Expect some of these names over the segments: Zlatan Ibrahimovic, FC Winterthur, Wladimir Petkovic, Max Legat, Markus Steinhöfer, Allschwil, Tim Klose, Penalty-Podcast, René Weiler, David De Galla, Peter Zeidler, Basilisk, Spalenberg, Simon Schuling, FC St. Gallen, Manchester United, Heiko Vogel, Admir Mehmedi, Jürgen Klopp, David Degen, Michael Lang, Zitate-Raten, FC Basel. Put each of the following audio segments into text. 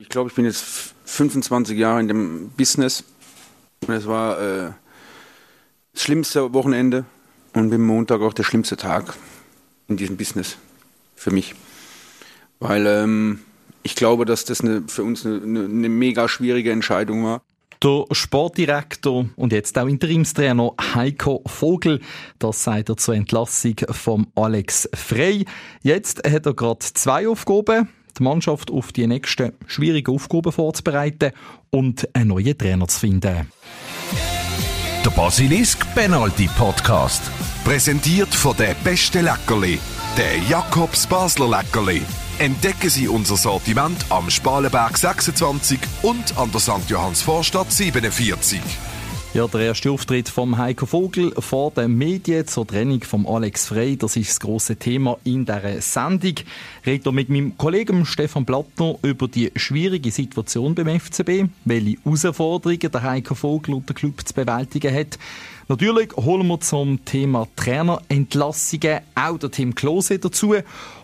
Ich glaube, ich bin jetzt 25 Jahre in dem Business und es war das schlimmste Wochenende und am Montag auch der schlimmste Tag in diesem Business für mich, weil ich glaube, dass das für uns eine mega schwierige Entscheidung war. Der Sportdirektor und jetzt auch Interimstrainer Heiko Vogel, das sagt er zur Entlassung von Alex Frei. Jetzt hat er gerade zwei Aufgaben, die Mannschaft auf die nächsten schwierigen Aufgaben vorzubereiten und einen neuen Trainer zu finden. Der Basilisk Penalty Podcast, präsentiert von der beste Leckerli, der Jakobs Basler Leckerli. Entdecken Sie unser Sortiment am Spalenberg 26 und an der St. Johanns Vorstadt 47. Ja, der erste Auftritt von Heiko Vogel vor den Medien zur Trennung von Alex Frei, das ist das grosse Thema in dieser Sendung. Reden wir mit meinem Kollegen Stefan Plattner über die schwierige Situation beim FCB, welche Herausforderungen der Heiko Vogel und der Club zu bewältigen hat. Natürlich holen wir zum Thema Trainerentlassungen auch den Tim Klose dazu.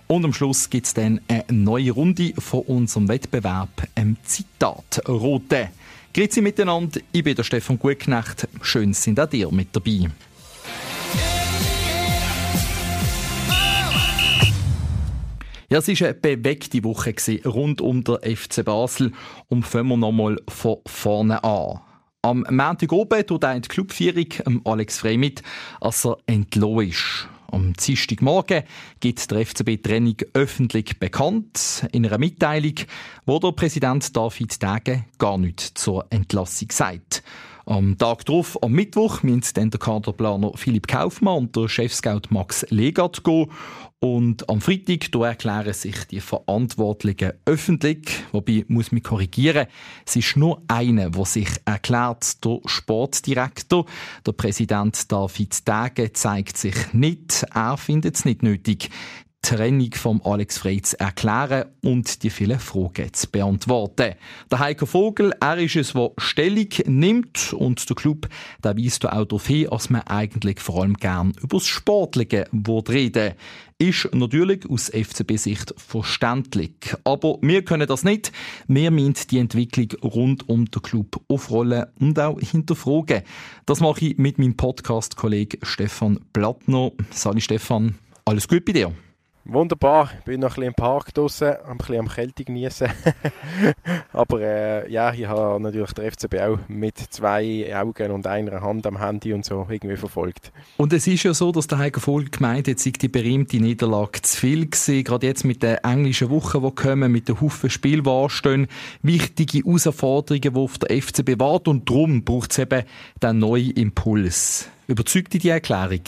Und am Schluss gibt es dann eine neue Runde von unserem Wettbewerb, einem Zitat Rote. Grüezi miteinander, ich bin der Stephan Gutknecht. Schön sind auch ihr mit dabei. Ja, es war eine bewegte Woche rund um den FC Basel. Und fangen wir nochmal von vorne an. Am Montag oben tut er in die Clubführung Alex Frei mit, als er entlassen ist. Am Dienstagmorgen gibt der FCB-Trennung öffentlich bekannt in einer Mitteilung, wo der Präsident David Degen gar nichts zur Entlassung sagt. Am Tag darauf, am Mittwoch, müssen dann der Kaderplaner Philipp Kaufmann und der Chefscout Max Legat gehen. Und am Freitag erklären sich die Verantwortlichen öffentlich. Wobei, muss mich korrigieren, es ist nur einer, der sich erklärt, der Sportdirektor. Der Präsident David Degen zeigt sich nicht. Er findet es nicht nötig, die Trennung von Alex Frei zu erklären und die vielen Fragen zu beantworten. Der Heiko Vogel, er ist es, der Stellung nimmt und der Club, der weist auch darauf hin, dass man eigentlich vor allem gern über das Sportliche reden will. Ist natürlich aus FCB-Sicht verständlich. Aber wir können das nicht. Wir müssen die Entwicklung rund um den Club aufrollen und auch hinterfragen. Das mache ich mit meinem Podcast-Kollegen Stefan Plattner. Sali Stefan, alles gut bei dir? Wunderbar, ich bin noch ein bisschen im Park draussen, ein bisschen am Kälte genießen. Aber ja, ich habe natürlich den FCB auch mit zwei Augen und einer Hand am Handy und so irgendwie verfolgt. Und es ist ja so, dass der Heiko Vogel gemeint hat, sei die berühmte Niederlage zu viel gewesen. Gerade jetzt mit den englischen Wochen, die kommen, mit den Haufen Spielen, die anstehen, wichtige Herausforderungen, die auf der FCB warten. Und darum braucht es eben den neuen Impuls. Überzeugt dich die Erklärung?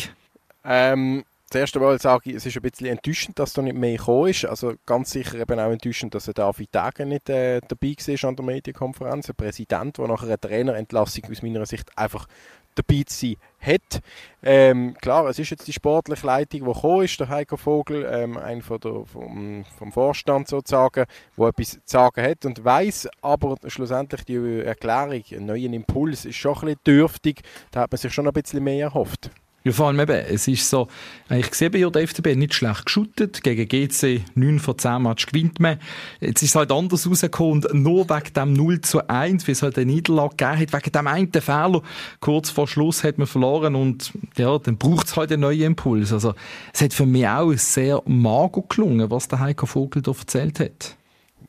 Das erste Mal sage ich, es ist ein bisschen enttäuschend, dass da nicht mehr gekommen ist. Also ganz sicher eben auch enttäuschend, dass er David Degen nicht dabei war an der Medienkonferenz. Ein Präsident, der nach einer Trainerentlassung aus meiner Sicht einfach dabei zu sein hat. Klar, es ist jetzt die sportliche Leitung, die gekommen ist, der Heiko Vogel, einer vom Vorstand sozusagen, der etwas zu sagen hat und weiss, aber schlussendlich die Erklärung, einen neuen Impuls, ist schon ein bisschen dürftig. Da hat man sich schon ein bisschen mehr erhofft. Ja, vor allem eben, es ist so, ich sehe bei der FCB nicht schlecht geschuttet, gegen GC 9 von 10 Match gewinnt man. Jetzt ist es halt anders rausgekommen und nur wegen dem 0:1, wie es halt eine Niederlage gegeben hat, wegen dem einen Fehler, kurz vor Schluss hat man verloren und ja, dann braucht es halt einen neuen Impuls. Also es hat für mich auch sehr mager gelungen, was der Heiko Vogel da erzählt hat.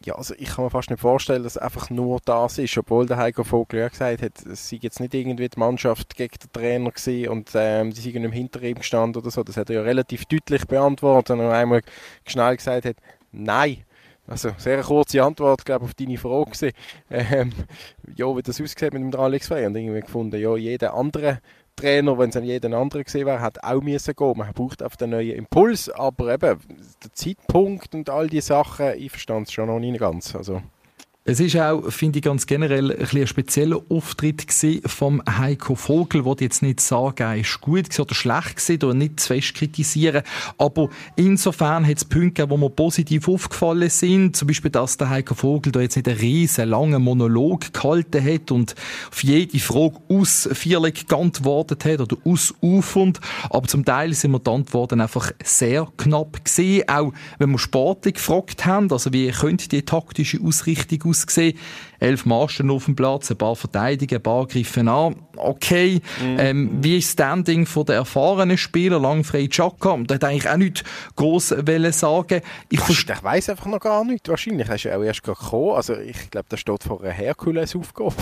Ja, also ich kann mir fast nicht vorstellen, dass es einfach nur das ist, obwohl der Heiko Vogel ja gesagt hat, es sei jetzt nicht irgendwie die Mannschaft gegen den Trainer gewesen und sie seien nicht hinter ihm gestanden oder so. Das hat er ja relativ deutlich beantwortet und einmal schnell gesagt hat, nein. Also sehr eine kurze Antwort, glaube ich, auf deine Frage. Ja, wie das aussieht mit dem Alex Frei. Und irgendwie gefunden, ja, jeder andere Trainer, wenn es an jeden anderen gesehen wäre, hat auch müssen gehen. Man braucht auf den neuen Impuls, aber eben der Zeitpunkt und all diese Sachen, ich verstand es schon noch nicht ganz. Also. Es ist auch, finde ich, ganz generell ein bisschen ein spezieller Auftritt vom Heiko Vogel, der jetzt nicht sagen, ist gut oder schlecht oder nicht zu fest kritisieren. Aber insofern hat es Punkte gegeben, die mir positiv aufgefallen sind. Zum Beispiel, dass der Heiko Vogel da jetzt nicht einen riesen langen Monolog gehalten hat und auf jede Frage ausführlich geantwortet hat oder ausufend. Aber zum Teil sind mir die Antworten einfach sehr knapp gewesen. Auch wenn wir sportlich gefragt haben, also wie könnte die taktische Ausrichtung aussehen? ausgesehen. 11 Masten auf dem Platz, ein paar Verteidiger, ein paar Griffen an. Okay, wie ist das Standing der erfahrenen Spieler? Langfrei Xhaka, da hätte eigentlich auch nichts gross sagen. Ich weiss einfach noch gar nichts, wahrscheinlich. Er ist ja auch erst gekommen. Also ich glaube, der steht vor einer Herkulesaufgabe.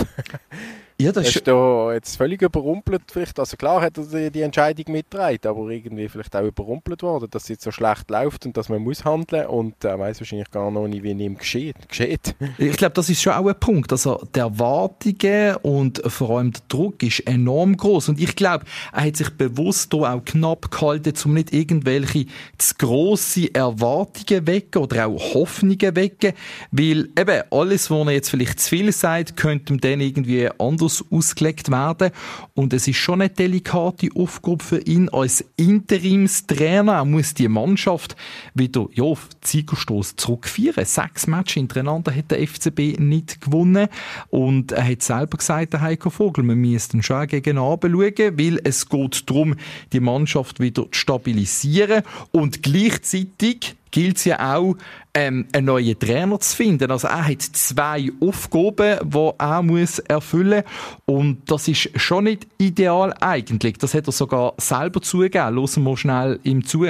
Ja, das ist da jetzt völlig überrumpelt vielleicht. Also klar hat er die Entscheidung mitgetragen, aber irgendwie vielleicht auch überrumpelt worden, dass es jetzt so schlecht läuft und dass man muss handeln und er weiss wahrscheinlich gar noch nicht, wie ihm geschieht. Ich glaube, das ist schon auch ein Punkt. Also die Erwartungen und vor allem der Druck ist enorm groß und ich glaube, er hat sich bewusst hier auch knapp gehalten, um nicht irgendwelche zu grossen Erwartungen wecken oder auch Hoffnungen wecken, weil eben alles, was er jetzt vielleicht zu viel sagt, könnte ihm dann irgendwie anders ausgelegt werden. Und es ist schon eine delikate Aufgabe für ihn als Interimstrainer. Er muss die Mannschaft wieder auf Zeigerstoss zurückführen. 6 Matches hintereinander hat der FCB nicht gewonnen. Und er hat selber gesagt, der Heiko Vogel, man müsste schon gegen Abend schauen, weil es geht darum, die Mannschaft wieder zu stabilisieren. Und gleichzeitig gilt es ja auch, einen neuen Trainer zu finden. Also er hat 2 Aufgaben, die er erfüllen muss. Und das ist schon nicht ideal eigentlich. Das hat er sogar selber zugegeben. Hören wir schnell ihm zu.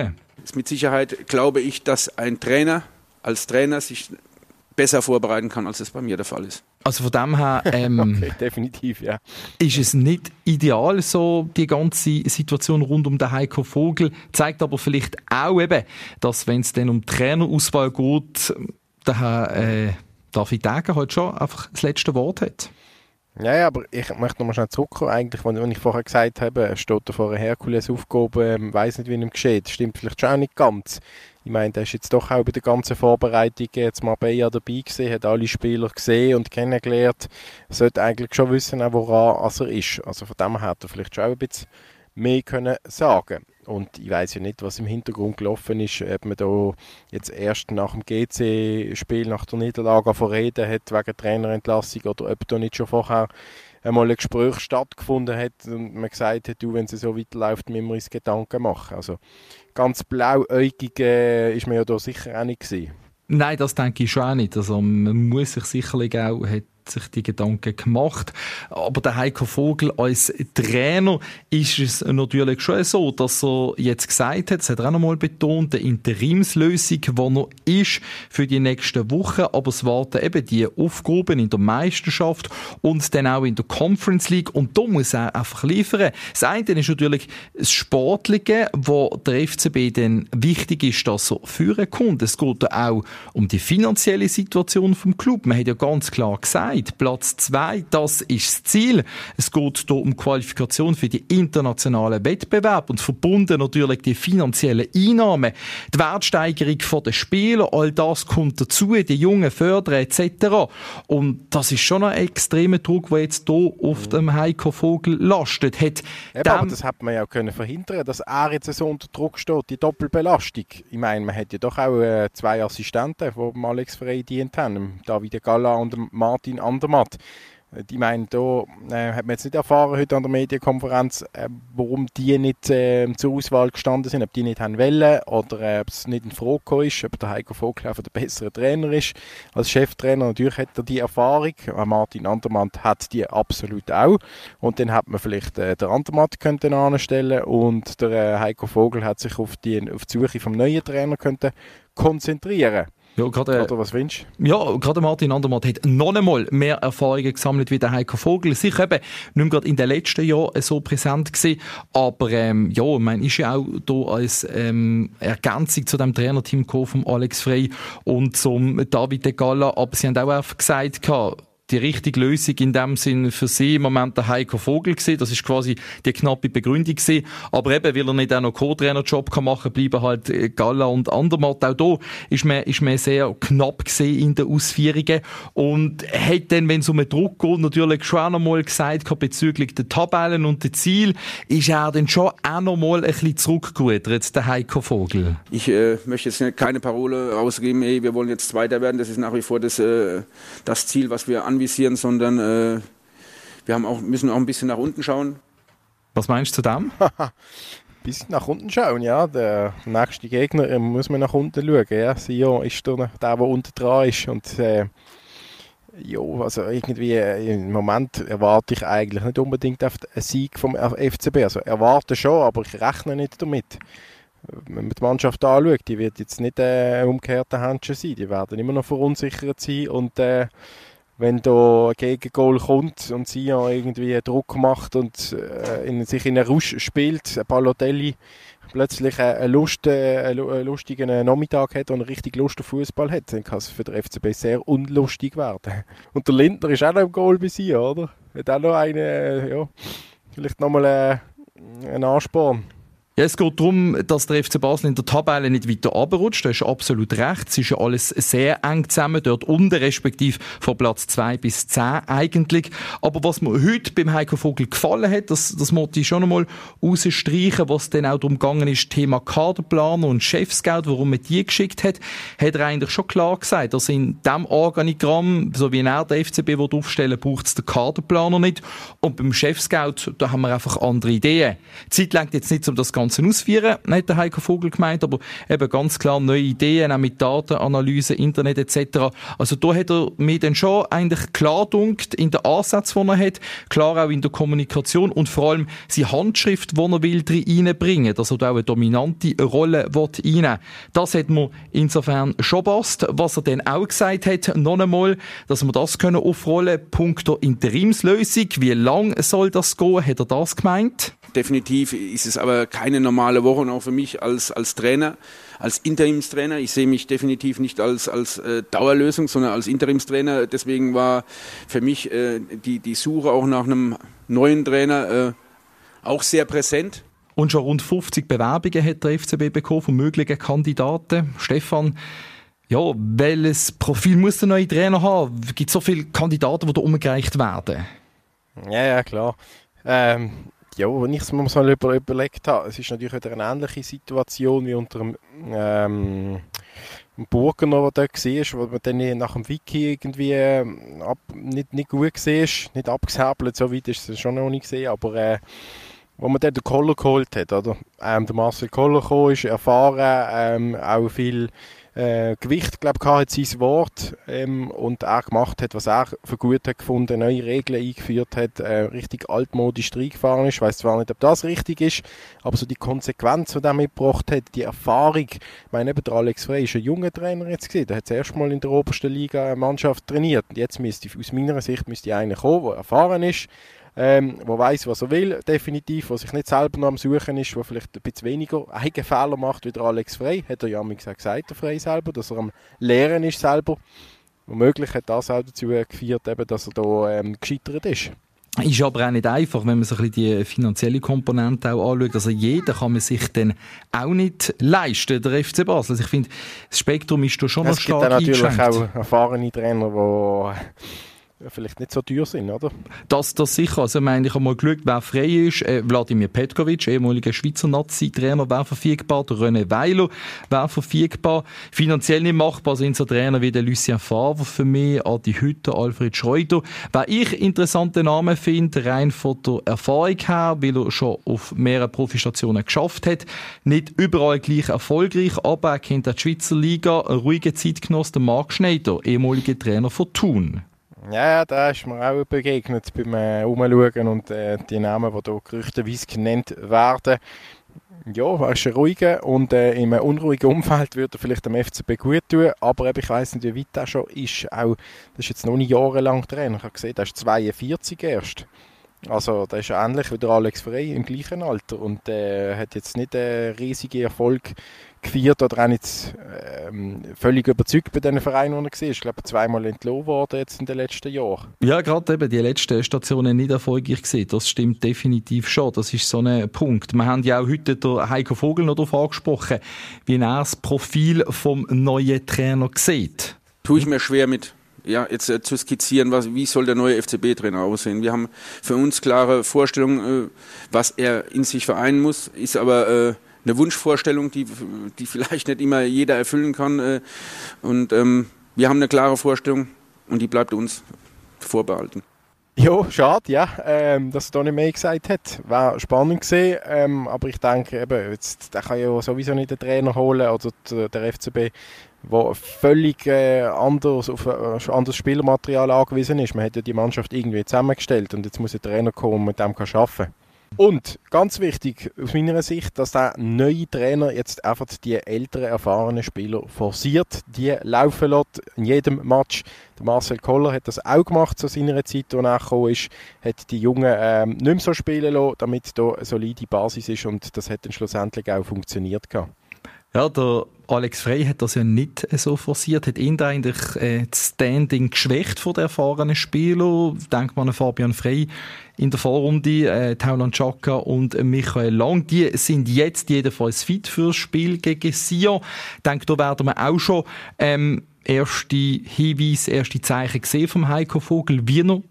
Mit Sicherheit glaube ich, dass ein Trainer als Trainer sich besser vorbereiten kann, als es bei mir der Fall ist. Also von dem her okay, definitiv, ja. Ist es nicht ideal, so die ganze Situation rund um den Heiko Vogel. Zeigt aber vielleicht auch eben, dass wenn es dann um die Trainerauswahl geht, der Herr David Degen halt schon einfach das letzte Wort hat. Ja, aber ich möchte nochmal schnell zurückkommen. Eigentlich, wenn ich vorher gesagt habe, steht da vor einer Herkulesaufgabe, weiss nicht, wie ihm geschieht. Stimmt vielleicht schon auch nicht ganz. Ich meine, der ist jetzt doch auch bei der ganzen Vorbereitung jetzt Marbella dabei gewesen, hat alle Spieler gesehen und kennengelernt. Er sollte eigentlich schon wissen, woran er ist. Also von dem her hat er vielleicht schon auch ein bisschen mehr können sagen. Und ich weiss ja nicht, was im Hintergrund gelaufen ist, ob man da jetzt erst nach dem GC-Spiel, nach der Niederlage von Reden hat wegen Trainerentlassung oder ob da nicht schon vorher einmal ein Gespräch stattgefunden hat und man gesagt hat, du, wenn es so weiterläuft, müssen wir uns Gedanken machen. Also ganz blauäugig ist man ja da sicher auch nicht gewesen. Nein, das denke ich schon auch nicht. Also man muss sich sicherlich auch, hat sich die Gedanken gemacht. Aber der Heiko Vogel als Trainer ist es natürlich schon so, dass er jetzt gesagt hat, das hat er auch nochmal betont, eine Interimslösung, die noch ist für die nächsten Wochen. Aber es warten eben die Aufgaben in der Meisterschaft und dann auch in der Conference League. Und da muss er einfach liefern. Das eine ist natürlich das Sportliche, wo der FCB dann wichtig ist, dass er führen kommt. Es geht auch um die finanzielle Situation vom Club. Man hat ja ganz klar gesagt, Platz 2, das ist das Ziel. Es geht hier um Qualifikation für die internationalen Wettbewerbe und verbunden natürlich die finanziellen Einnahmen, die Wertsteigerung der Spieler, all das kommt dazu, die Jungen fördern etc. Und das ist schon ein extremer Druck, der jetzt hier auf dem Heiko Vogel lastet. Hat aber das hat man ja auch können verhindern, dass er jetzt so unter Druck steht, die Doppelbelastung. Ich meine, man hat ja doch auch 2 Assistenten, die Alex Frei dient haben, David Galla und Martin Andermatt. Ich meine, da hat man jetzt nicht erfahren heute an der Medienkonferenz, warum die nicht zur Auswahl gestanden sind, ob die nicht haben wollen oder ob es nicht in Frage gekommen ist, ob der Heiko Vogel der bessere Trainer ist als Cheftrainer. Natürlich hat er die Erfahrung, Martin Andermatt hat die absolut auch und dann hat man vielleicht den Andermatt könnten anstellen und der Heiko Vogel hat sich auf die Suche vom neuen Trainer könnten konzentrieren. Ja, oder was wünschst du? Ja, gerade Martin Andermatt hat noch einmal mehr Erfahrungen gesammelt wie der Heiko Vogel. Sicher eben nicht mehr gerade in den letzten Jahren so präsent gewesen, aber man ist ja auch hier als Ergänzung zu dem Trainerteam gekommen von Alex Frei und zum David De Galla, aber sie haben auch gesagt, die richtige Lösung in dem Sinn für sie im Moment der Heiko Vogel gewesen. Das ist quasi die knappe Begründung gewesen. Aber eben, weil er nicht auch noch Co-Trainer-Job machen kann, bleiben halt Galla und Andermatt. Auch da ist man sehr knapp gewesen in den Ausführungen. Und hat dann, wenn es um den Druck geht, natürlich schon auch noch mal gesagt, bezüglich der Tabellen und der Ziel, ist er dann schon auch noch mal ein bisschen zurückgerudert, der Heiko Vogel. Ich möchte jetzt keine Parole rausgeben, wir wollen jetzt Zweiter werden. Das ist nach wie vor das Ziel, was wir anvisieren, sondern wir haben müssen auch ein bisschen nach unten schauen. Was meinst du zu dem? Ein bisschen nach unten schauen, ja. Der nächste Gegner muss man nach unten schauen. Ja. Sion ist der, der unten dran ist. Und Ja, also irgendwie im Moment erwarte ich eigentlich nicht unbedingt einen Sieg vom FCB. Also erwarte schon, aber ich rechne nicht damit. Wenn man die Mannschaft anschaut, die wird jetzt nicht umgekehrte Händchen sein. Die werden immer noch verunsichert sein. Und wenn da ein Gegengol kommt und sie ja irgendwie Druck macht und sich in einen Rausch spielt, Balotelli plötzlich einen lustigen Nachmittag hat und richtig Lust auf Fußball hat, dann kann es für den FCB sehr unlustig werden. Und der Lindner ist auch noch im Goal bei sie, oder? Hat auch noch einen, ja, vielleicht nochmal einen Ansporn. Ja, es geht darum, dass der FC Basel in der Tabelle nicht weiter runterrutscht. Da hast du absolut recht. Es ist ja alles sehr eng zusammen, dort unten, respektive von Platz 2 bis 10 eigentlich. Aber was mir heute beim Heiko Vogel gefallen hat, das möchte ich schon einmal rausstreichen, was dann auch darum gegangen ist, Thema Kaderplaner und Chefscout, warum man die geschickt hat, hat er eigentlich schon klar gesagt, dass in diesem Organigramm, so wie er den FCB aufstellen will, braucht es den Kaderplaner nicht. Und beim Chefscout, da haben wir einfach andere Ideen. Die Zeit reicht jetzt nicht, um das Ganze ausführen, hat der Heiko Vogel gemeint, aber eben ganz klar neue Ideen, auch mit Datenanalyse, Internet etc. Also da hat er mir dann schon eigentlich klar gedunkt in den Ansatz, den er hat, klar auch in der Kommunikation und vor allem seine Handschrift, die er will, reinbringen, dass er da auch eine dominante Rolle reinnehmen will. Das hat mir insofern schon passt. Was er dann auch gesagt hat, noch einmal, dass wir das können aufrollen können, punkto Interimslösung, wie lang soll das gehen, hat er das gemeint? Definitiv ist es aber keine normale Woche und auch für mich als Trainer, als Interimstrainer. Ich sehe mich definitiv nicht als Dauerlösung, sondern als Interimstrainer. Deswegen war für mich die Suche auch nach einem neuen Trainer auch sehr präsent. Und schon rund 50 Bewerbungen hat der FCB bekommen von möglichen Kandidaten. Stefan, ja, welches Profil muss der neue Trainer haben? Es gibt so viele Kandidaten, die da umgereicht werden. Ja, klar. Ja, wenn ich es mir mal überlegt habe, es ist natürlich wieder eine ähnliche Situation wie unter dem Burger noch, der dort war, wo man dann nach dem Wiki irgendwie nicht gut war, nicht abgesäbelt, so weit ist es schon noch nicht gesehen, aber wo man dann den Koller geholt hat, oder? Der Marcel Koller kam, ist erfahren, auch viel Gewicht, glaube ich, hat sein Wort und er gemacht hat, was er für gut hat gefunden, neue Regeln eingeführt hat, richtig altmodisch reingefahren ist. Ich weiss zwar nicht, ob das richtig ist, aber so die Konsequenz, die er mitgebracht hat, die Erfahrung. Ich meine, eben der Alex Frei ist ein junger Trainer jetzt gewesen, der hat das erste Mal in der obersten Liga eine Mannschaft trainiert. Und jetzt aus meiner Sicht müsste einer kommen, der erfahren ist, der weiss, was er will, definitiv, der sich nicht selber noch am Suchen ist, der vielleicht ein bisschen weniger eigene Fehler macht wie der Alex Frei, hat er ja auch gesagt, der Frei selber, dass er am Lehren ist selber. Womöglich hat das auch dazu geführt, eben, dass er da gescheitert ist. Ist aber auch nicht einfach, wenn man so ein bisschen die finanzielle Komponente auch anschaut. Also jeder kann man sich dann auch nicht leisten, der FC Basel. Also ich finde, das Spektrum ist da schon noch stark eingeschränkt. Es gibt natürlich auch erfahrene Trainer, die vielleicht nicht so teuer sind, oder? Das sicher. Also, ich meine, ich habe mal geschaut, wer frei ist. Wladimir Petkovic, ehemaliger Schweizer Nazi-Trainer, wäre verfügbar. Der René Weiler wäre verfügbar. Finanziell nicht machbar sind so Trainer wie der Lucien Favre für mich, Adi Hütter, Alfred Schreuder. Wer ich interessante Namen finde, rein von der Erfahrung her, weil er schon auf mehreren Profistationen geschafft hat. Nicht überall gleich erfolgreich, aber er kennt auch die Schweizer Liga, einen ruhigen Zeitgenossen, Marc Schneider, ehemaliger Trainer von Thun. Ja, da ist mir auch begegnet beim Umschauen und die Namen, die hier gerüchteweise genannt werden. Ja, er ist ein ruhiger und in einem unruhigen Umfeld würde er vielleicht dem FCB gut tun, aber ich weiss nicht, wie weit er schon ist. Auch, das ist jetzt noch nicht jahrelang Trainer. Ich habe gesehen, er ist 42 erst. Also, der ist ähnlich wie der Alex Frei im gleichen Alter und hat jetzt nicht riesige Erfolg gefeiert oder auch nicht völlig überzeugt bei diesen Vereinen, die er war. Ich glaube, zweimal entlassen worden jetzt in den letzten Jahren. Ja, gerade eben die letzten Stationen nicht erfolgreich gesehen. Das stimmt definitiv schon. Das ist so ein Punkt. Wir haben ja auch heute den Heiko Vogel noch darauf angesprochen, wie er das Profil vom neuen Trainer sieht. Tue ich mir schwer mit. Ja, jetzt zu skizzieren, wie soll der neue FCB-Trainer aussehen. Wir haben für uns klare Vorstellungen, was er in sich vereinen muss, ist aber eine Wunschvorstellung, die vielleicht nicht immer jeder erfüllen kann. Und wir haben eine klare Vorstellung und die bleibt uns vorbehalten. Ja, schade, ja, dass er da nicht mehr gesagt hat. Wäre spannend gewesen, aber ich denke, eben, jetzt, der kann ja sowieso nicht den Trainer holen, also der FCB, der völlig anders auf ein anderes Spielermaterial angewiesen ist. Man hat ja die Mannschaft irgendwie zusammengestellt und jetzt muss ein Trainer kommen, mit dem kann arbeiten. Und ganz wichtig aus meiner Sicht, dass der neue Trainer jetzt einfach die älteren, erfahrenen Spieler forciert. Die laufen lässt in jedem Match. Der Marcel Koller hat das auch gemacht zu seiner Zeit, als er gekommen ist. Hat die Jungen nicht mehr so spielen lassen, damit da eine solide Basis ist. Und das hat dann schlussendlich auch funktioniert gehabt. Ja, der Alex Frei hat das ja nicht so forciert, hat ihn da eigentlich das Standing geschwächt von den erfahrenen Spielern. Denkt man an Fabian Frei in der Vorrunde, Taulant Xhaka und Michael Lang. Die sind jetzt jedenfalls fit fürs Spiel gegen Sion. Denkt, da werden wir auch schon erste Hinweise, erste Zeichen gesehen vom Heiko Vogel, wie er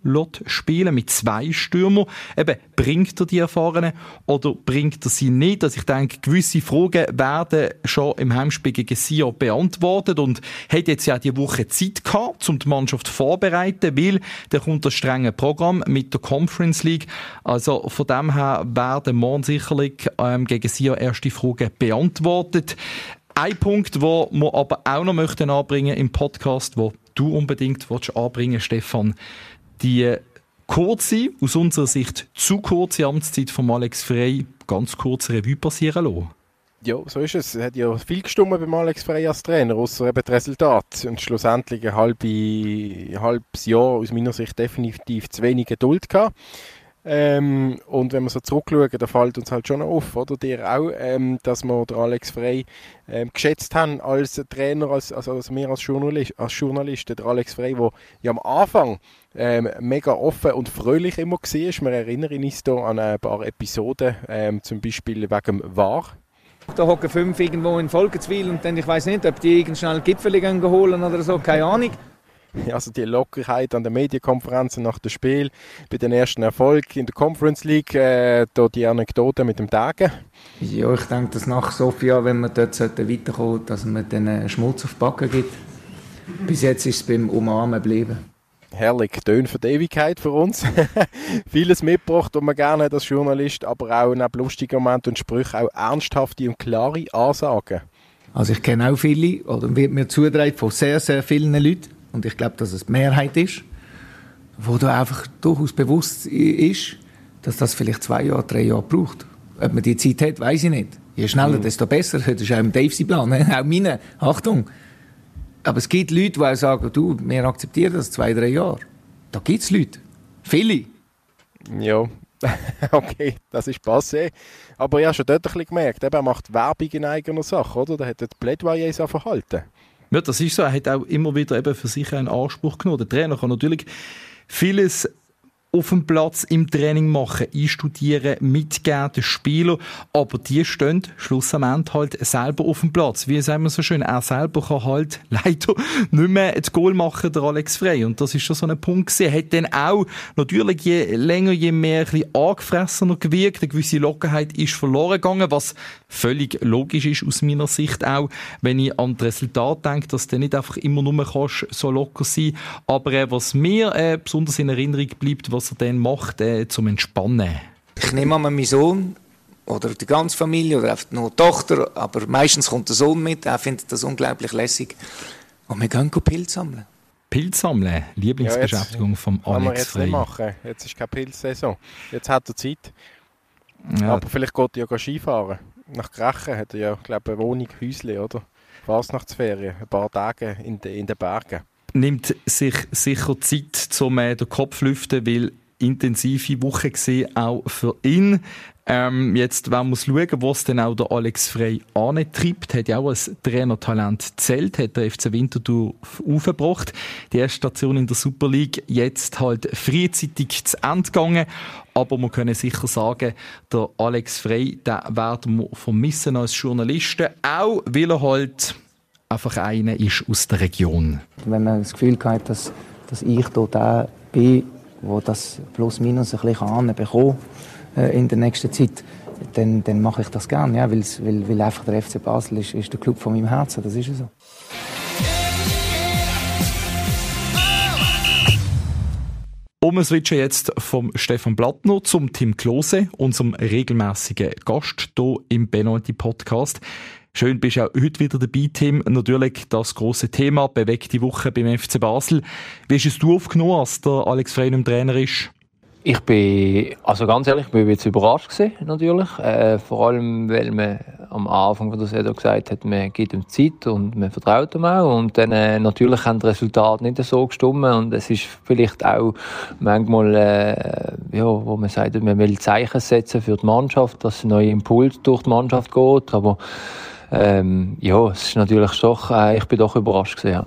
spielen mit zwei Stürmern. Eben, bringt er die Erfahrenen oder bringt er sie nicht? Also ich denke, gewisse Fragen werden schon im Heimspiel gegen Sion beantwortet und hat jetzt ja die Woche Zeit gehabt, um die Mannschaft vorzubereiten, weil da kommt das strenge Programm mit der Conference League. Also von dem her werden morgen sicherlich gegen Sion erste Fragen beantwortet. Ein Punkt, den wir aber auch noch möchten anbringen im Podcast, den du unbedingt anbringen willst, Stefan. Die kurze, aus unserer Sicht zu kurze Amtszeit von Alex Frei, ganz kurze Revue passieren lassen. Ja, so ist es. Es hat ja viel gestimmt beim Alex Frei als Trainer, ausser eben das Resultat. Und schlussendlich ein halbes Jahr aus meiner Sicht definitiv zu wenig Geduld gehabt. Und wenn wir so zurückschauen, da fällt uns halt schon auf, oder dir auch, dass wir den Alex Frei geschätzt haben als Trainer, als mehr als Journalisten. Der Alex Frei, der ja am Anfang mega offen und fröhlich immer war. Wir erinnern uns da an ein paar Episoden, zum Beispiel wegen dem VAR. Da hocken 5 irgendwo in Volkenswil und dann, ich weiss nicht, ob die irgend schnell Gipfeli holen oder so, keine Ahnung. Also die Lockerheit an den Medienkonferenzen nach dem Spiel, bei den ersten Erfolg in der Conference League, da die Anekdote mit dem Degen. Ja, ich denke, dass nach Sofia, wenn wir dort weiterkommen sollten, dass man den Schmutz auf die Backen gibt. Bis jetzt ist es beim Umarmen geblieben. Herrlich, Töne für die Ewigkeit für uns. Vieles mitgebracht, was man gerne hat als Journalist, aber auch neben lustigen Momenten und Sprüchen auch ernsthafte und klare Ansagen. Also ich kenne auch viele, oder wird mir zugetragen von sehr, sehr vielen Leuten. Und ich glaube, dass es die Mehrheit ist, wo da einfach durchaus bewusst ist, dass das vielleicht 2 Jahre, 3 Jahre braucht. Ob man die Zeit hat, weiß ich nicht. Je schneller, desto besser. Das ist auch im Dave sein Plan, auch meine. Achtung. Aber es gibt Leute, die auch sagen, du, wir akzeptieren das 2, 3 Jahre. Da gibt es Leute. Viele. Ja. Okay, das ist passé. Aber ich habe schon dort ein bisschen gemerkt, er macht Werbung in eigener Sache, oder? Da hat er die Plädoyers an Verhalten. Ja, das ist so. Er hat auch immer wieder eben für sich einen Anspruch genommen. Der Trainer kann natürlich vieles auf dem Platz im Training machen, einstudieren, mitgeben, den Spielern. Aber die stehen schlussendlich halt selber auf dem Platz. Wie sagen wir so schön, er selber kann halt leider nicht mehr das Goal machen, der Alex Frei. Und das ist schon so ein Punkt gewesen. Er hat dann auch natürlich je länger, je mehr ein bisschen angefressener gewirkt. Eine gewisse Lockerheit ist verloren gegangen, was völlig logisch ist aus meiner Sicht auch, wenn ich an das Resultat denke, dass du nicht einfach immer nur kannst, so locker sein. Aber was mir besonders in Erinnerung bleibt, was er dann macht, zum Entspannen. Ich nehme einmal meinen Sohn oder die ganze Familie oder einfach nur die Tochter, aber meistens kommt der Sohn mit, er findet das unglaublich lässig. Und wir gehen Pilze sammeln. Pilz sammeln, Lieblingsbeschäftigung ja, vom Alex Frei. Jetzt machen. Jetzt ist keine Pilzsaison. Jetzt hat er Zeit. Ja. Aber vielleicht geht er ja Skifahren. Nach Grächen hat er ja, glaube ich, eine Wohnung, Häusle, oder? Fasnachtsferien, ein paar Tage in den Bergen. Nimmt sich sicher Zeit, um den Kopf zu lüften, weil intensive Woche gesehen auch für ihn. Jetzt wollen wir schauen, was denn auch der Alex Frei antreibt. Hat ja auch als Trainertalent gezählt, hat der FC Winterthur aufgebracht. Die erste Station in der Super League, jetzt halt frühzeitig zu Ende gegangen. Aber wir können sicher sagen, der Alex Frei, den werden wir vermissen als Journalisten, auch weil er halt einfach einer ist aus der Region. Wenn man das Gefühl hat, dass ich hier der bin, der das plus minus ein bisschen hinbekommen kann in der nächsten Zeit, dann mache ich das gerne, ja, weil einfach der FC Basel ist der Club von meinem Herzen, das ist so. Und wir switchen jetzt vom Stefan Plattner zum Tim Klose, unserem regelmässigen Gast hier im Penalty-Podcast. Schön, bist du auch heute wieder dabei, Tim. Natürlich das grosse Thema, bewegte Woche beim FC Basel. Wie hast du es aufgenommen, als der Alex Frei nicht mehr Trainer ist? Ich bin, also ganz ehrlich, ich bin jetzt überrascht gewesen, natürlich. Vor allem, weil man am Anfang von der Saison gesagt hat, man gibt ihm Zeit und man vertraut ihm auch. Und dann natürlich haben die Resultate nicht so gestimmt. Und es ist vielleicht auch manchmal, ja, wo man sagt, man will Zeichen setzen für die Mannschaft, dass ein neuer Impuls durch die Mannschaft geht. Aber ja, es ist natürlich doch, ich bin doch überrascht gewesen. Ja.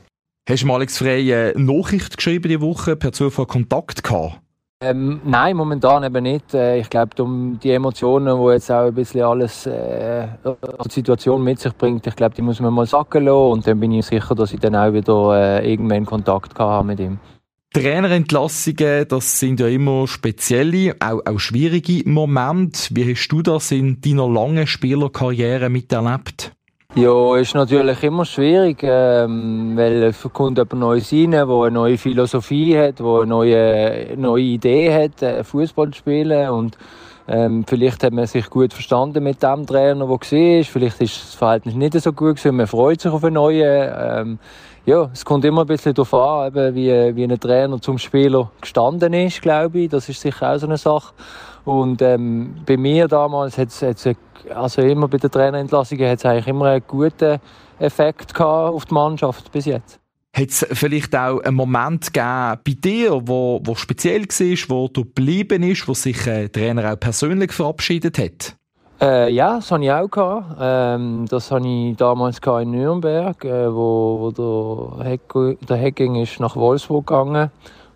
Hast du mal Alex Frei eine Nachricht geschrieben diese Woche, per Zufall Kontakt gehabt? Nein, momentan eben nicht. Ich glaube, um die Emotionen, die jetzt auch ein bisschen alles die Situation mit sich bringt, ich glaube, die muss man mal sacken lassen. Und dann bin ich sicher, dass ich dann auch wieder irgendwann Kontakt hatte mit ihm. Trainerentlassungen, das sind ja immer spezielle, auch schwierige Momente. Wie hast du das in deiner langen Spielerkarriere miterlebt? Ja, ist natürlich immer schwierig, weil es kommt jemand Neues rein, der eine neue Philosophie hat, der eine neue Idee hat, Fußball zu spielen. Und vielleicht hat man sich gut verstanden mit dem Trainer, der war. Vielleicht ist das Verhältnis nicht so gut gewesen. Man freut sich auf einen neuen. Ja, es kommt immer ein bisschen darauf an, eben, wie ein Trainer zum Spieler gestanden ist, glaube ich. Das ist sicher auch so eine Sache. Und bei mir damals hat es also immer bei den Trainerentlassungen hat's eigentlich immer einen guten Effekt gehabt auf die Mannschaft bis jetzt. Hat es vielleicht auch einen Moment gegeben bei dir, wo speziell war, wo du geblieben ist, wo sich der Trainer auch persönlich verabschiedet hat? Ja, das hatte ich auch gehabt. Das hatte ich damals in Nürnberg, wo der Hecking ist nach Wolfsburg gegangen.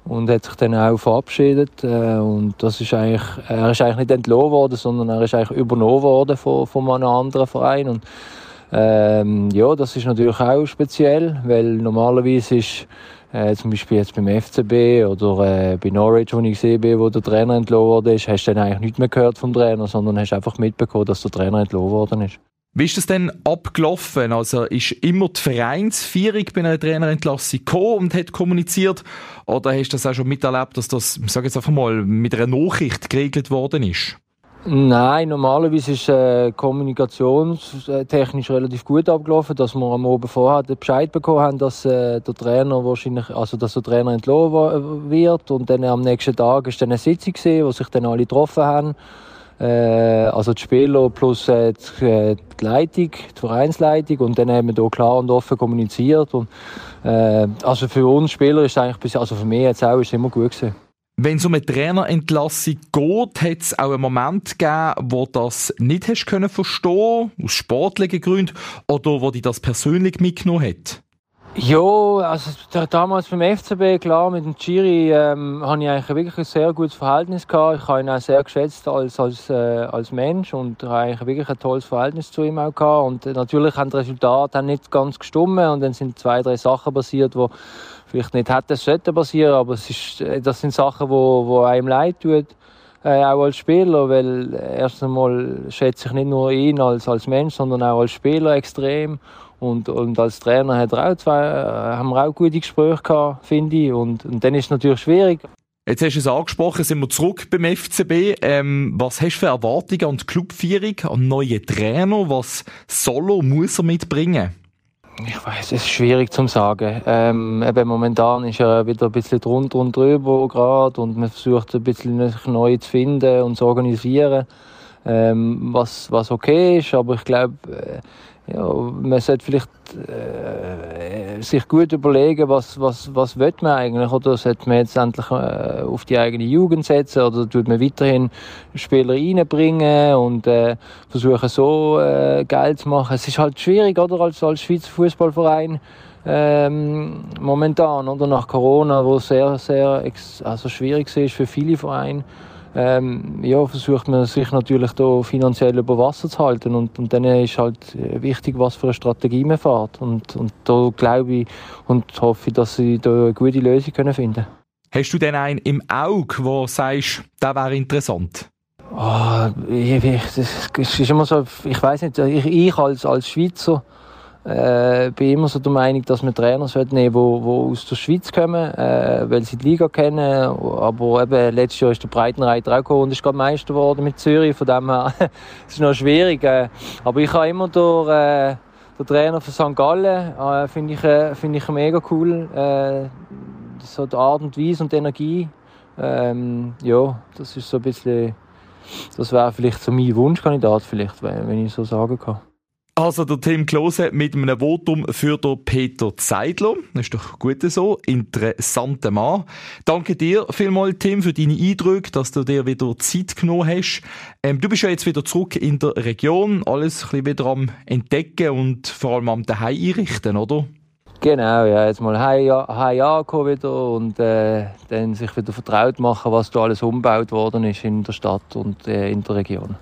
Und hat sich dann auch verabschiedet. Und das ist eigentlich, er ist eigentlich nicht entlassen worden, sondern er ist eigentlich übernommen worden von einem anderen Verein. Und ja, das ist natürlich auch speziell, weil normalerweise ist zum Beispiel jetzt beim FCB oder bei Norwich, wo ich gesehen bin, wo der Trainer entlassen worden ist, hast du dann eigentlich nichts mehr gehört vom Trainer, sondern hast einfach mitbekommen, dass der Trainer entlassen worden ist. Wie ist das denn abgelaufen? Also ist immer die Vereinsführung bei einer Trainerentlassung gekommen und hat kommuniziert? Oder hast du das auch schon miterlebt, dass das, ich sage jetzt einfach mal, mit einer Nachricht geregelt worden ist? Nein, normalerweise ist kommunikationstechnisch relativ gut abgelaufen, dass wir am Abend vorher Bescheid bekommen haben, dass der Trainer wahrscheinlich, also dass der Trainer entlassen wird. Und dann am nächsten Tag war dann eine Sitzung, wo sich dann alle getroffen haben. Also die Spieler plus die Leitung, die Vereinsleitung, und dann haben wir hier klar und offen kommuniziert. Und, also für uns Spieler ist es eigentlich, also für mich jetzt auch, ist es immer gut gewesen. Wenn es um eine Trainerentlassung geht, hat es auch einen Moment gegeben, wo du das nicht hast können verstehen, aus sportlichen Gründen, oder wo dich das persönlich mitgenommen hat? Ja, also damals beim FCB, klar, mit dem Chiri hatte ich eigentlich wirklich ein sehr gutes Verhältnis gehabt. Ich habe ihn auch sehr geschätzt als Mensch und habe eigentlich wirklich ein tolles Verhältnis zu ihm auch gehabt. Und natürlich haben die Resultate nicht ganz gestimmt und dann sind 2-3 Sachen passiert, die vielleicht nicht hätten sollten passieren, aber es ist, das sind Sachen, die einem leid tut. Auch als Spieler, weil erst einmal schätze ich nicht nur ihn als Mensch, sondern auch als Spieler extrem. Und als Trainer hat er auch haben wir auch gute Gespräche gehabt, finde ich. Und dann ist es natürlich schwierig. Jetzt hast du es angesprochen, sind wir zurück beim FCB. Was hast du für Erwartungen an die Clubführung, an den neuen Trainer? Was soll er, muss er mitbringen? Ich weiß, es ist schwierig zu sagen. Eben momentan ist er wieder ein bisschen drunter und drüber gerade und man versucht ein bisschen neu zu finden und zu organisieren, was okay ist. Aber ich glaube, ja, man sollte vielleicht sich gut überlegen, was will man eigentlich, oder sollte man jetzt endlich auf die eigene Jugend setzen oder tut man weiterhin Spieler reinbringen und versuchen so Geld zu machen. Es ist halt schwierig, oder als Schweizer Fußballverein momentan, oder nach Corona, wo sehr sehr schwierig ist für viele Vereine. Ja, versucht man sich natürlich da finanziell über Wasser zu halten und dann ist halt wichtig, was für eine Strategie man fährt, und da glaube ich und hoffe ich, dass sie da eine gute Lösung finden können. Hast du denn einen im Auge, wo du sagst, der wäre interessant? Oh, ich weiß nicht, ich als Schweizer bin immer so der Meinung, dass man Trainer nehmen sollte, die aus der Schweiz kommen, weil sie die Liga kennen. Aber eben, letztes Jahr ist der Breitenreiter auch gekommen und ist gerade Meister geworden mit Zürich. Von dem her ist es noch schwierig. Aber ich habe immer der Trainer von St. Gallen, finde ich mega cool. So die Art und Weise und die Energie. Ja, das ist so ein bisschen, das wäre vielleicht so mein Wunschkandidat, vielleicht, wenn ich so sagen kann. Also der Tim Klose mit einem Votum für den Peter Zeidler. Das ist doch gut so. Interessanter Mann. Danke dir vielmals, Tim, für deine Eindrücke, dass du dir wieder Zeit genommen hast. Du bist ja jetzt wieder zurück in der Region. Alles ein bisschen wieder am Entdecken und vor allem am Zuhause einrichten, oder? Genau, ja, jetzt mal heim wieder und dann sich wieder vertraut machen, was da alles umgebaut worden ist in der Stadt und in der Region.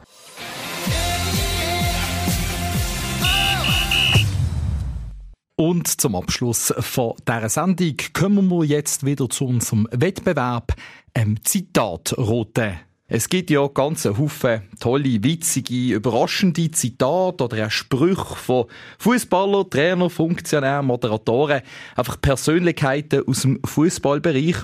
Und zum Abschluss von dieser Sendung kommen wir jetzt wieder zu unserem Wettbewerb, Zitatrote. Es gibt ja ganz Haufen tolle, witzige, überraschende Zitate oder auch Sprüche von Fußballern, Trainern, Funktionären, Moderatoren, einfach Persönlichkeiten aus dem Fußballbereich.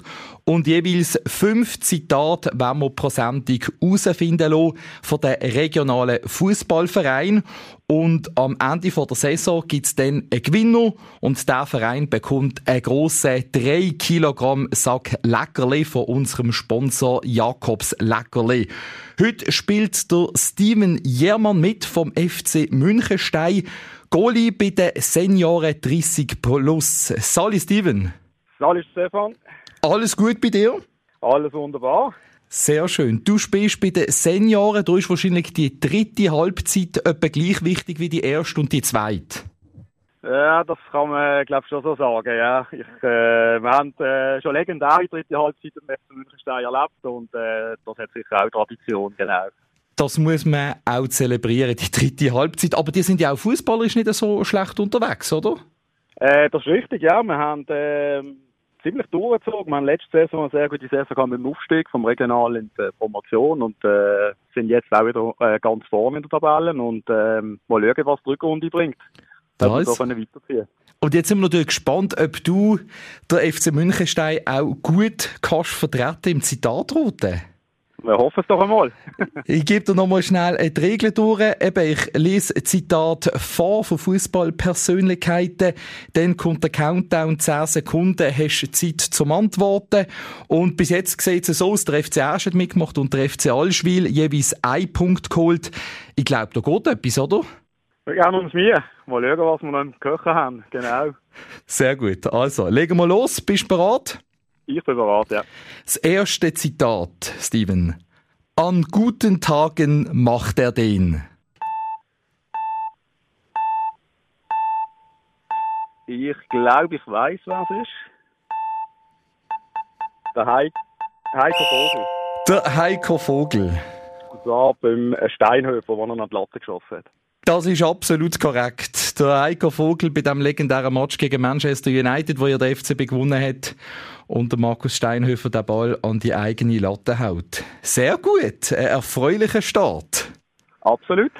Und jeweils 5 Zitate wollen wir pro Sendung herausfinden lassen von den regionalen Fußballvereinen. Und am Ende der Saison gibt es dann einen Gewinner und der Verein bekommt einen grossen 3 Kilogramm Sack Leckerli von unserem Sponsor Jakobs Leckerli. Heute spielt der Steven Jermann mit vom FC Münchenstein. Goalie bei den Senioren 30 plus. Sali Steven. Sali Stefan. Alles gut bei dir? Alles wunderbar. Sehr schön. Du spielst bei den Senioren, da ist wahrscheinlich die 3. Halbzeit etwa gleich wichtig wie die 1. und die 2. Ja, das kann man, glaube ich, schon so sagen. Ja. Wir haben schon legendäre 3. Halbzeit im FC Münchenstein erlebt und das hat sicher auch Tradition, genau. Das muss man auch zelebrieren, die 3. Halbzeit. Aber die sind ja auch fußballerisch nicht so schlecht unterwegs, oder? Das ist richtig, ja. Wir haben... ziemlich durchgezogen. Wir haben letzte Saison eine sehr gute Saison mit dem Aufstieg vom Regional in die Promotion und sind jetzt auch wieder ganz vorne in der Tabelle und mal schauen, was die Rückrunde bringt. Dass wir so weiterziehen. Und jetzt sind wir natürlich gespannt, ob du den FC Münchenstein auch gut kannst vertreten im Zitatrote. Wir hoffen es doch einmal. Ich gebe dir noch mal schnell die Regeln durch. Eben, ich lese Zitat vor von Fußballpersönlichkeiten. Dann kommt der Countdown, 10 Sekunden, hast du Zeit zum Antworten. Und bis jetzt sieht es so aus, der FC Aschett mitgemacht und der FC Allschwil jeweils 1 Punkt geholt. Ich glaube, da geht etwas, oder? Wir gehen ums Meer. Mal schauen, was wir noch im Köcher haben. Genau. Sehr gut. Also, legen wir los. Bist du bereit? Ich bin bereit, ja. Das erste Zitat, Steven. An guten Tagen macht er den. Ich glaube, ich weiß, wer es ist. Der Heiko Vogel. Der Heiko Vogel. Das war beim Steinhöfer, wo er an die Latte geschossen hat. Das ist absolut korrekt. Der Heiko Vogel bei dem legendären Match gegen Manchester United, wo ja der FCB gewonnen hat und der Markus Steinhöfer den Ball an die eigene Latte haut. Sehr gut. Ein erfreulicher Start. Absolut.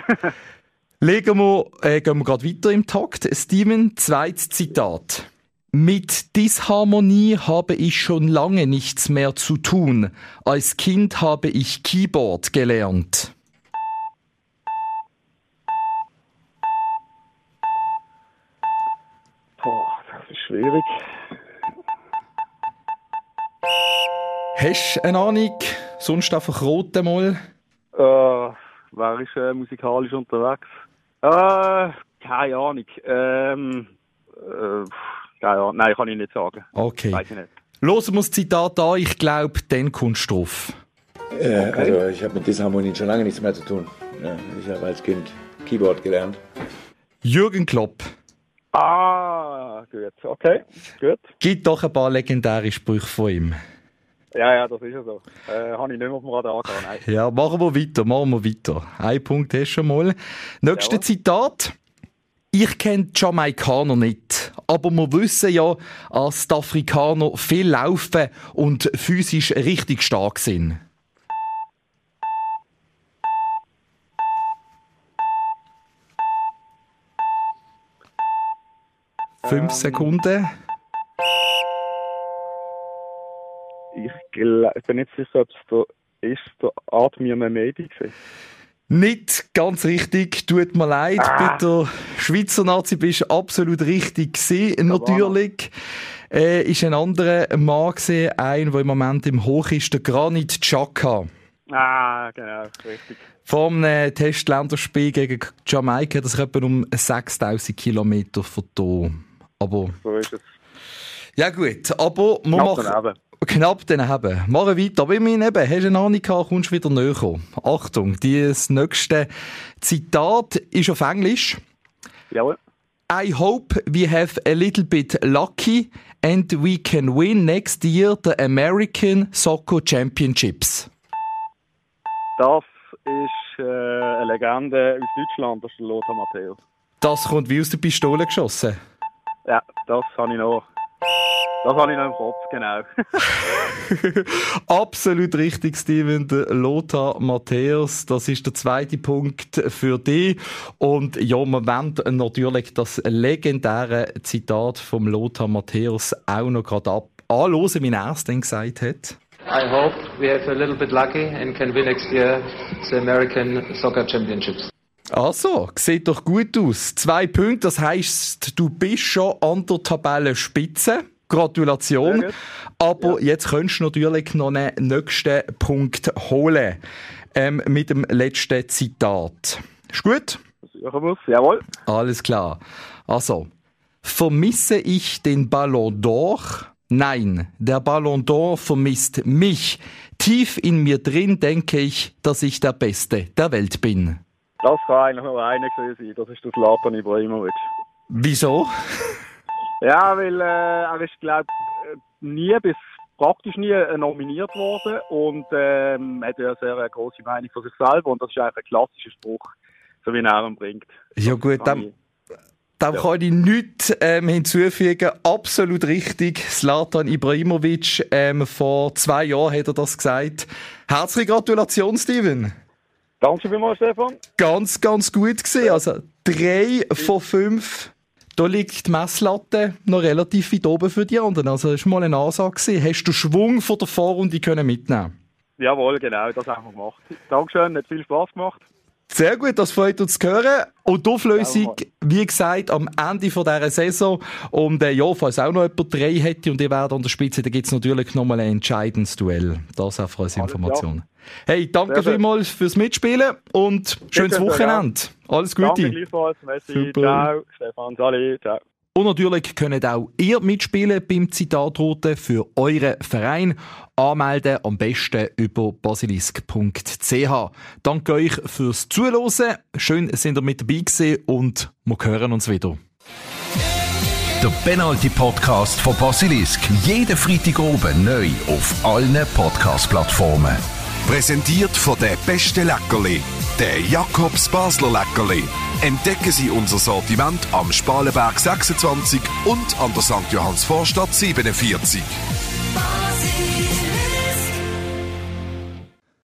Gehen wir gerade weiter im Takt. Steven, zweites Zitat. Mit Disharmonie habe ich schon lange nichts mehr zu tun. Als Kind habe ich Keyboard gelernt. Schwierig. Hast du eine Ahnung? Sonst einfach rote mal. Wer ist musikalisch unterwegs? Keine Ahnung. Keine Ahnung. Nein, kann ich nicht sagen. Okay. Weiß ich nicht. Hören wir das Zitat an. Ich glaube, dann kommst du drauf. Okay. Also ich habe mit Disharmonien schon lange nichts mehr zu tun. Ja, ich habe als Kind Keyboard gelernt. Jürgen Klopp. Gut, okay, gut. Gibt doch ein paar legendäre Sprüche von ihm. Ja, das ist ja so. Habe ich nicht mehr auf dem Radar angegangen. Ja, machen wir weiter. Ein Punkt hast du schon mal. Nächstes Zitat. Ich kenne die Jamaikaner nicht, aber wir wissen ja, dass die Afrikaner viel laufen und physisch richtig stark sind. 5 Sekunden. Ich bin nicht sicher, ob es der Admir Mehmedi war. Nicht ganz richtig, tut mir leid. Bei der Schweizer Nazi bist du absolut richtig gewesen. Natürlich ist ein anderer Mann gewesen, ein, der im Moment im Hoch ist, der Granit Xhaka. Ah, genau, richtig. Vom Testländerspiel gegen Jamaika, das ist etwa um 6000 Kilometer von hier. Aber so ist es. Ja gut, aber man macht... Knapp daneben. Machen wir weiter. Aber immerhin eben, hast du eine Ahnung gehabt, kommst wieder näher. Achtung, das nächste Zitat ist auf Englisch. Jawohl. I hope we have a little bit lucky and we can win next year the American Soccer Championships. Das ist eine Legende aus Deutschland, das ist Lothar Matthäus. Das kommt wie aus der Pistole geschossen? Ja, das habe ich noch. Das habe ich noch im Kopf, genau. Absolut richtig, Steven. Lothar Matthäus, das ist der zweite Punkt für dich. Und ja, wir wollen natürlich das legendäre Zitat von Lothar Matthäus auch noch gerade anhören, wie er es dann gesagt hat. I hope we have a little bit lucky and can win next year the American Soccer Championships. Also, sieht doch gut aus. 2 Punkte, das heisst, du bist schon an der Tabellenspitze. Gratulation. Ja, aber jetzt könntest du natürlich noch einen nächsten Punkt holen. Mit dem letzten Zitat. Ist gut? Jawohl. Alles klar. Also, vermisse ich den Ballon d'Or? Nein, der Ballon d'Or vermisst mich. Tief in mir drin denke ich, dass ich der Beste der Welt bin. Das kann eigentlich nur einer sein, das ist das Zlatan Ibrahimovic. Wieso? Ja, weil er ist, glaube ich, praktisch nie nominiert worden und hat ja sehr eine grosse Meinung von sich selber und das ist eigentlich ein klassischer Spruch, so wie er ihn bringt. Ja gut, dem kann ich nichts hinzufügen. Absolut richtig, Zlatan Ibrahimovic, vor 2 Jahren hat er das gesagt. Herzliche Gratulation, Steven. Danke vielmals, Stefan. Ganz, ganz gut gesehen. Also 3 von 5. Da liegt die Messlatte noch relativ weit oben für die anderen. Also das war mal eine Ansage. Hast du Schwung von der Vorrunde können mitnehmen? Jawohl, genau, das haben wir gemacht. Dankeschön, hat viel Spaß gemacht. Sehr gut, das freut uns zu hören. Und die Auflösung, wie gesagt, am Ende dieser Saison. Und falls auch noch jemand 3 hätte und ihr wärt an der Spitze, dann gibt es natürlich nochmal ein entscheidendes Duell. Das auch für uns Informationen. Ja. Hey, danke vielmals fürs Mitspielen und schönes Wochenende. Ja. Alles Gute. Danke gleichfalls. Merci. Ciao. Stefan, Sali. Ciao. Und natürlich könnt auch ihr mitspielen beim Zitatrote für euren Verein. Anmelden am besten über basilisk.ch. Danke euch fürs Zuhören. Schön, sind ihr mit dabei gewesen und wir hören uns wieder. Der Penalty-Podcast von Basilisk. Jeden Freitag oben neu auf allen Podcast-Plattformen. Präsentiert von der beste Leckerli, der Jakobs Basler Leckerli. Entdecken Sie unser Sortiment am Spalenberg 26 und an der St. Johanns Vorstadt 47.